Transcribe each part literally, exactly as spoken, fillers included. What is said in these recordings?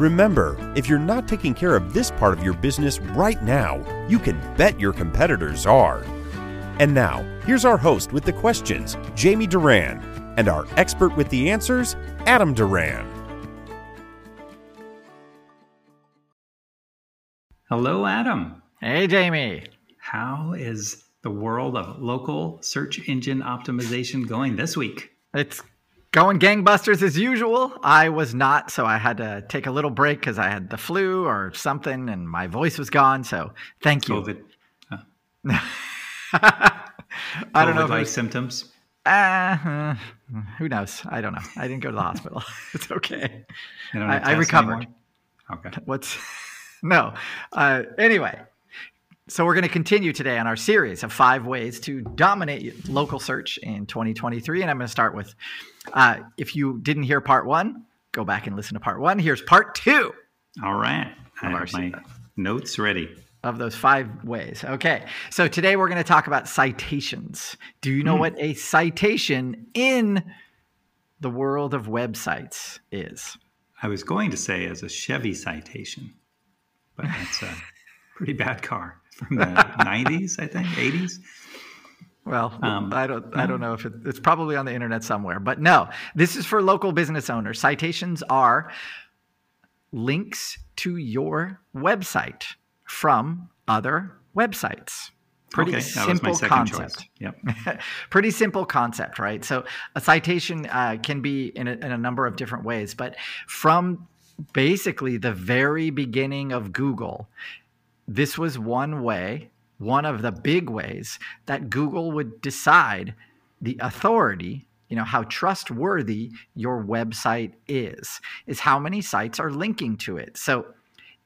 Remember, if you're not taking care of this part of your business right now, you can bet your competitors are. And now, here's our host with the questions, Jamie Duran, and our expert with the answers, Adam Duran. Hello, Adam. Hey, Jamie. How is the world of local search engine optimization going this week? It's going gangbusters as usual. I was not, so I had to take a little break because I had the flu or something and my voice was gone. So thank you. COVID. Huh. I don't know. Life symptoms? Uh, uh, who knows? I don't know. I didn't go to the hospital. It's okay. I, I recovered. Anymore? Okay. What's no. Uh, anyway. So we're going to continue today on our series of five ways to dominate local search in twenty twenty-three. And I'm going to start with, uh, if you didn't hear part one, go back and listen to part one. Here's part two. All right. I have my notes ready. Of those five ways. Okay. So today we're going to talk about citations. Do you know mm. what a citation in the world of websites is? I was going to say as a Chevy citation, but that's a pretty bad car. From the nineties, I think, eighties. Well, um, I don't I don't know if it, it's probably on the internet somewhere. But no, this is for local business owners. Citations are links to your website from other websites. Pretty okay, simple that was my concept. Choice. Yep. Pretty simple concept, right? So a citation uh, can be in a, in a number of different ways. But from basically the very beginning of Google, this was one way, one of the big ways that Google would decide the authority, you know, how trustworthy your website is, is how many sites are linking to it. So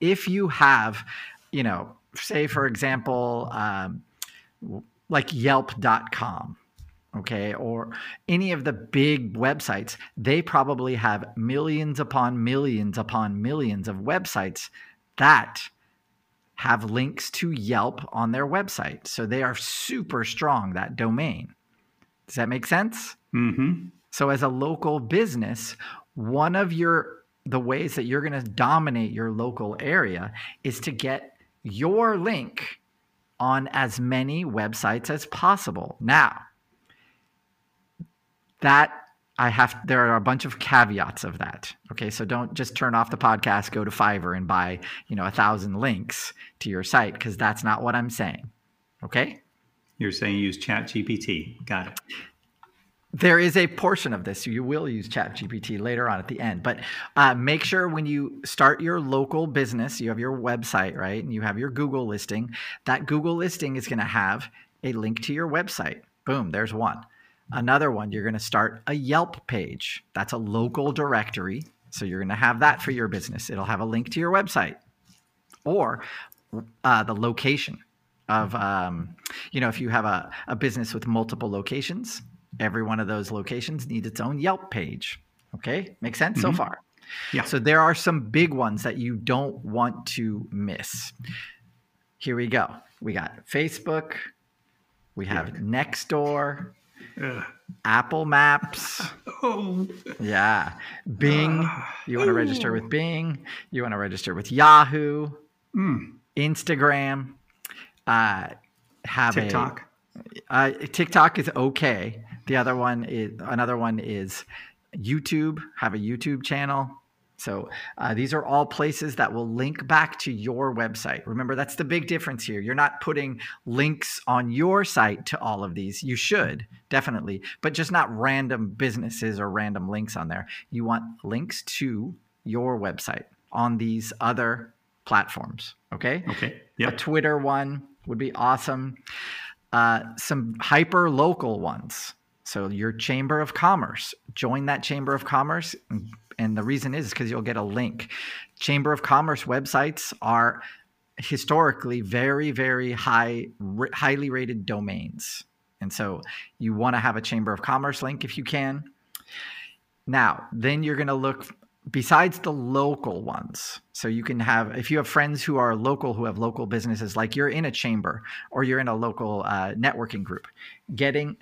if you have, you know, say, for example, um, like Yelp dot com, okay, or any of the big websites, they probably have millions upon millions upon millions of websites that have links to Yelp on their website. So they are super strong, that domain. Does that make sense? Mm-hmm. So as a local business, one of your the ways that you're going to dominate your local area is to get your link on as many websites as possible. Now, that I have, there are a bunch of caveats of that. Okay. So don't just turn off the podcast, go to Fiverr and buy, you know, a thousand links to your site, because that's not what I'm saying. Okay. You're saying use ChatGPT. Got it. There is a portion of this. You will use ChatGPT later on at the end, but uh, make sure when you start your local business, you have your website, right? And you have your Google listing. That Google listing is going to have a link to your website. Boom. There's one. Another one, you're going to start a Yelp page. That's a local directory. So you're going to have that for your business. It'll have a link to your website or uh, the location of, um, you know, if you have a, a business with multiple locations, every one of those locations needs its own Yelp page. Okay. Makes sense mm-hmm. so far? Yeah. So there are some big ones that you don't want to miss. Here we go. We got Facebook. We have yeah. Nextdoor. Ugh. Apple Maps. Oh. Yeah. Bing. Uh, you want to register with Bing. You want to register with Yahoo. Mm. Instagram. Uh, have TikTok. A, uh, TikTok is okay. The other one is another one is YouTube. Have a YouTube channel. So uh, these are all places that will link back to your website. Remember, that's the big difference here. You're not putting links on your site to all of these. You should, definitely, but just not random businesses or random links on there. You want links to your website on these other platforms, okay? Okay. Yep. A Twitter one would be awesome. Uh, some hyper-local ones. So your Chamber of Commerce. Join that Chamber of Commerce. And the reason is because you'll get a link. Chamber of Commerce websites are historically very, very high, r- highly rated domains. And so you want to have a Chamber of Commerce link if you can. Now, then you're going to look besides the local ones. So you can have, if you have friends who are local, who have local businesses, like you're in a chamber or you're in a local uh, networking group, getting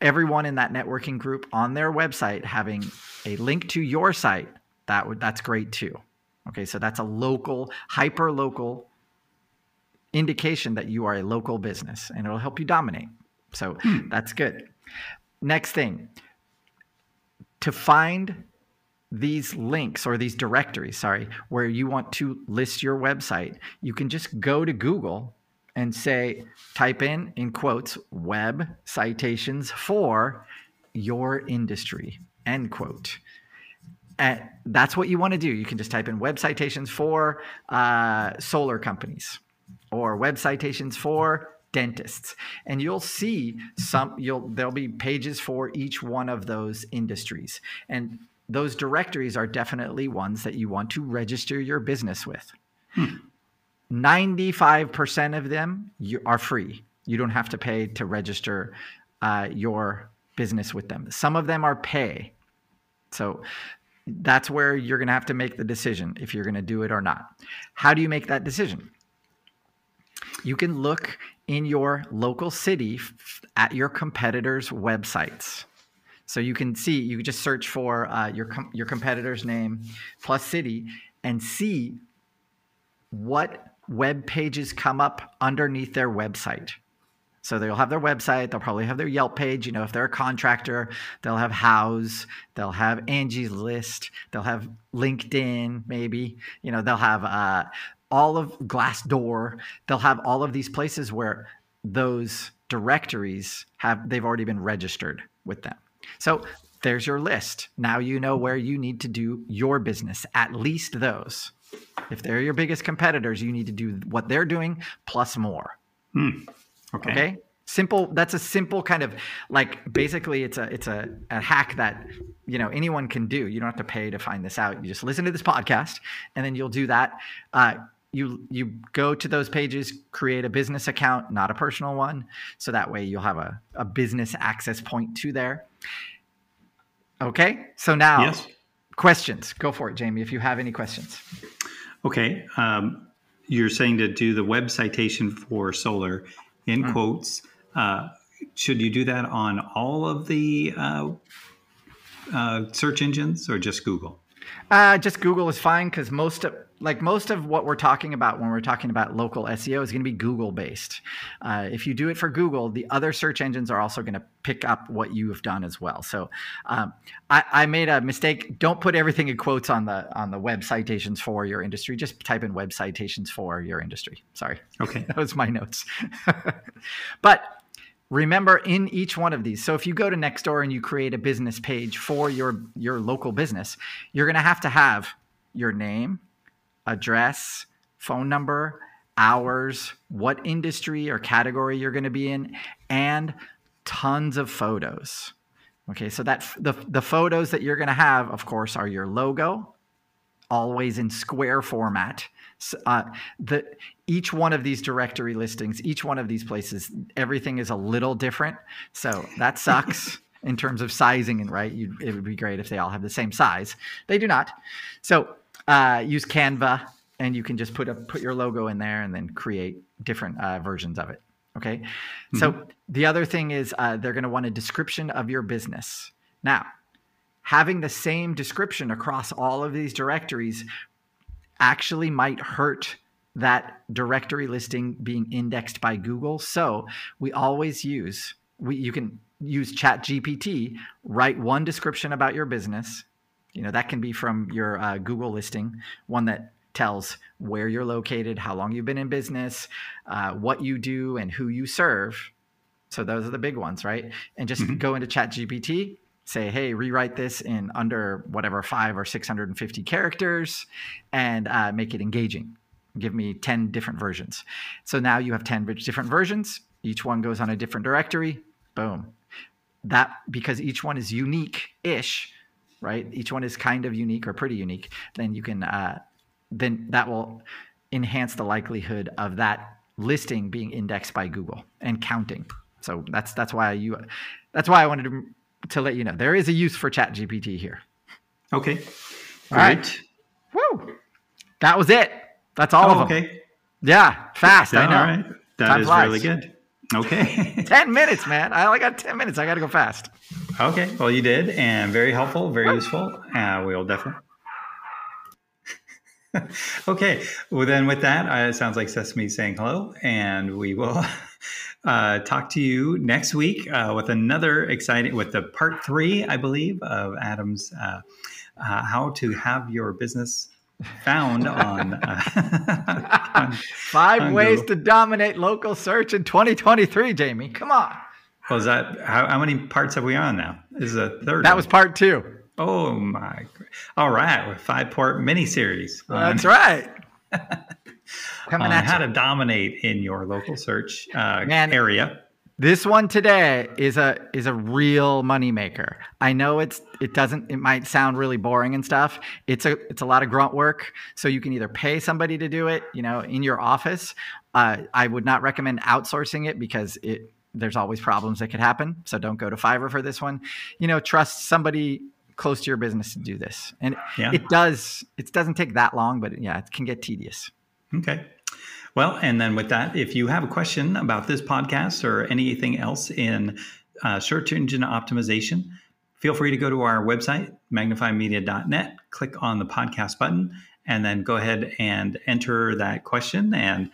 everyone in that networking group on their website, having a link to your site, that would, that's great too. Okay. So that's a local, hyper local indication that you are a local business, and it'll help you dominate. So hmm. that's good. Next thing, to find these links or these directories, sorry, where you want to list your website, you can just go to Google and say, type in, in quotes, web citations for your industry, end quote. And that's what you want to do. You can just type in web citations for uh, solar companies or web citations for dentists, and you'll see some, you'll, there'll be pages for each one of those industries. And those directories are definitely ones that you want to register your business with. Hmm. ninety-five percent of them you, are free. You don't have to pay to register uh, your business with them. Some of them are pay. So that's where you're going to have to make the decision if you're going to do it or not. How do you make that decision? You can look in your local city f- at your competitors' websites. So you can see, you just search for uh, your com- your competitor's name plus city and see what web pages come up underneath their website. So they'll have their website, they'll probably have their Yelp page. You know, if they're a contractor, they'll have Houzz, they'll have Angie's List, they'll have LinkedIn, maybe, you know, they'll have uh, all of Glassdoor. They'll have all of these places where those directories have, they've already been registered with them. So there's your list. Now you know where you need to do your business, at least those. If they're your biggest competitors, you need to do what they're doing plus more. Hmm. Okay. Okay. Simple. That's a simple kind of like, basically it's a, it's a, a hack that, you know, anyone can do. You don't have to pay to find this out. You just listen to this podcast and then you'll do that. Uh, You you go to those pages, create a business account, not a personal one. So that way you'll have a, a business access point to there. Okay. So now yes. Questions. Go for it, Jamie, if you have any questions. Okay. Um, you're saying to do the web citation for solar in mm. quotes. Uh, should you do that on all of the uh, uh, search engines or just Google? Uh, just Google is fine because most of... Like most of what we're talking about when we're talking about local S E O is going to be Google based. Uh, if you do it for Google, the other search engines are also going to pick up what you have done as well. So um, I, I made a mistake. Don't put everything in quotes on the on the web citations for your industry. Just type in web citations for your industry. Sorry. Okay. That was my notes. But remember, in each one of these, so if you go to Nextdoor and you create a business page for your your local business, you're going to have to have your name, address, phone number, hours, what industry or category you're going to be in, and tons of photos. Okay, so that the the photos that you're going to have, of course, are your logo, always in square format. So, uh, the each one of these directory listings, each one of these places, everything is a little different. So that sucks in terms of sizing, and right, You'd, it would be great if they all have the same size. They do not. So. Uh, use Canva, and you can just put a, put your logo in there and then create different uh, versions of it. Okay. Mm-hmm. So the other thing is uh, they're going to want a description of your business. Now, having the same description across all of these directories actually might hurt that directory listing being indexed by Google. So we always use, we, you can use ChatGPT, write one description about your business. You know, that can be from your uh, Google listing, one that tells where you're located, how long you've been in business, uh, what you do, and who you serve. So those are the big ones, right? And just mm-hmm. go into ChatGPT, say, hey, rewrite this in under whatever five or six hundred fifty characters and uh, make it engaging. Give me ten different versions. So now you have ten different versions. Each one goes on a different directory. Boom. That, because each one is unique-ish, right? Each one is kind of unique or pretty unique. Then you can, uh, then that will enhance the likelihood of that listing being indexed by Google and counting. So that's that's why you that's why I wanted to to let you know there is a use for ChatGPT here. Okay. All right. right. Woo. That was it. That's all oh, of them. Okay. Yeah. Fast. Yeah, I know. All right. That Time is flies. Really good. Okay. ten minutes, man. I only got ten minutes. I got to go fast. Okay. Well, you did. And very helpful, very Woo. useful. Uh, we'll definitely. Okay. Well, then with that, uh, it sounds like Sesame's saying hello, and we will uh, talk to you next week uh, with another exciting, with the part three, I believe, of Adam's uh, uh, how to have your business found on, uh, on five on ways Google. To dominate local search in twenty twenty-three. Jamie, come on. Well, is that how, how many parts have we on now? This is a third. That one. was part two. Oh my! All right, with five part mini series. That's right. Coming at how you. to dominate in your local search uh, Man, area. This one today is a is a real moneymaker. I know it's it doesn't it might sound really boring and stuff. It's a it's a lot of grunt work. So you can either pay somebody to do it, you know, in your office. Uh, I would not recommend outsourcing it because it there's always problems that could happen. So don't go to Fiverr for this one. You know, trust somebody close to your business to do this. And yeah. it does, it doesn't take that long, but yeah, it can get tedious. Okay. Well, and then with that, if you have a question about this podcast or anything else in uh, search engine optimization, feel free to go to our website, magnified media dot net, click on the podcast button, and then go ahead and enter that question. And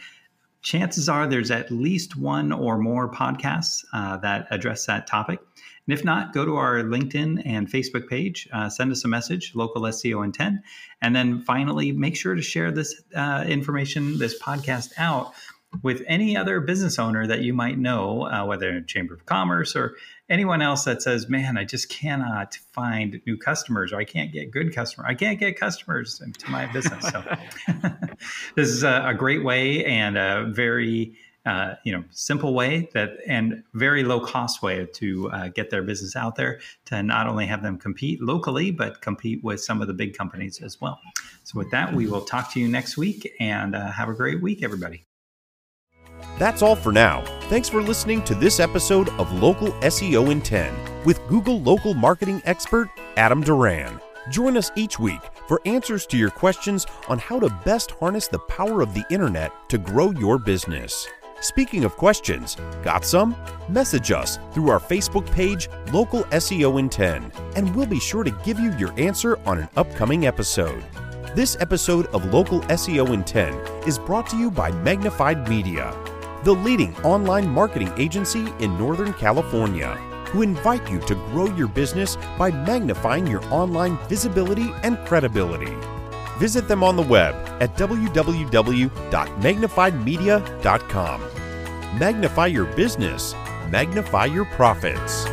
chances are there's at least one or more podcasts uh, that address that topic. And if not, go to our LinkedIn and Facebook page, uh, send us a message, Local S E O in ten. And then finally, make sure to share this uh, information, this podcast out with any other business owner that you might know, uh, whether in Chamber of Commerce or anyone else that says, man, I just cannot find new customers, or I can't get good customers. I can't get customers into my business. So this is a, a great way and a very Uh, you know, simple way that and very low cost way to uh, get their business out there, to not only have them compete locally, but compete with some of the big companies as well. So with that, we will talk to you next week, and uh, have a great week, everybody. That's all for now. Thanks for listening to this episode of Local S E O in ten with Google local marketing expert Adam Duran. Join us each week for answers to your questions on how to best harness the power of the internet to grow your business. Speaking of questions, got some? Message us through our Facebook page, Local S E O in ten, and we'll be sure to give you your answer on an upcoming episode. This episode of Local S E O in ten is brought to you by Magnified Media, the leading online marketing agency in Northern California, who invite you to grow your business by magnifying your online visibility and credibility. Visit them on the web at w w w dot magnified media dot com. Magnify your business, magnify your profits.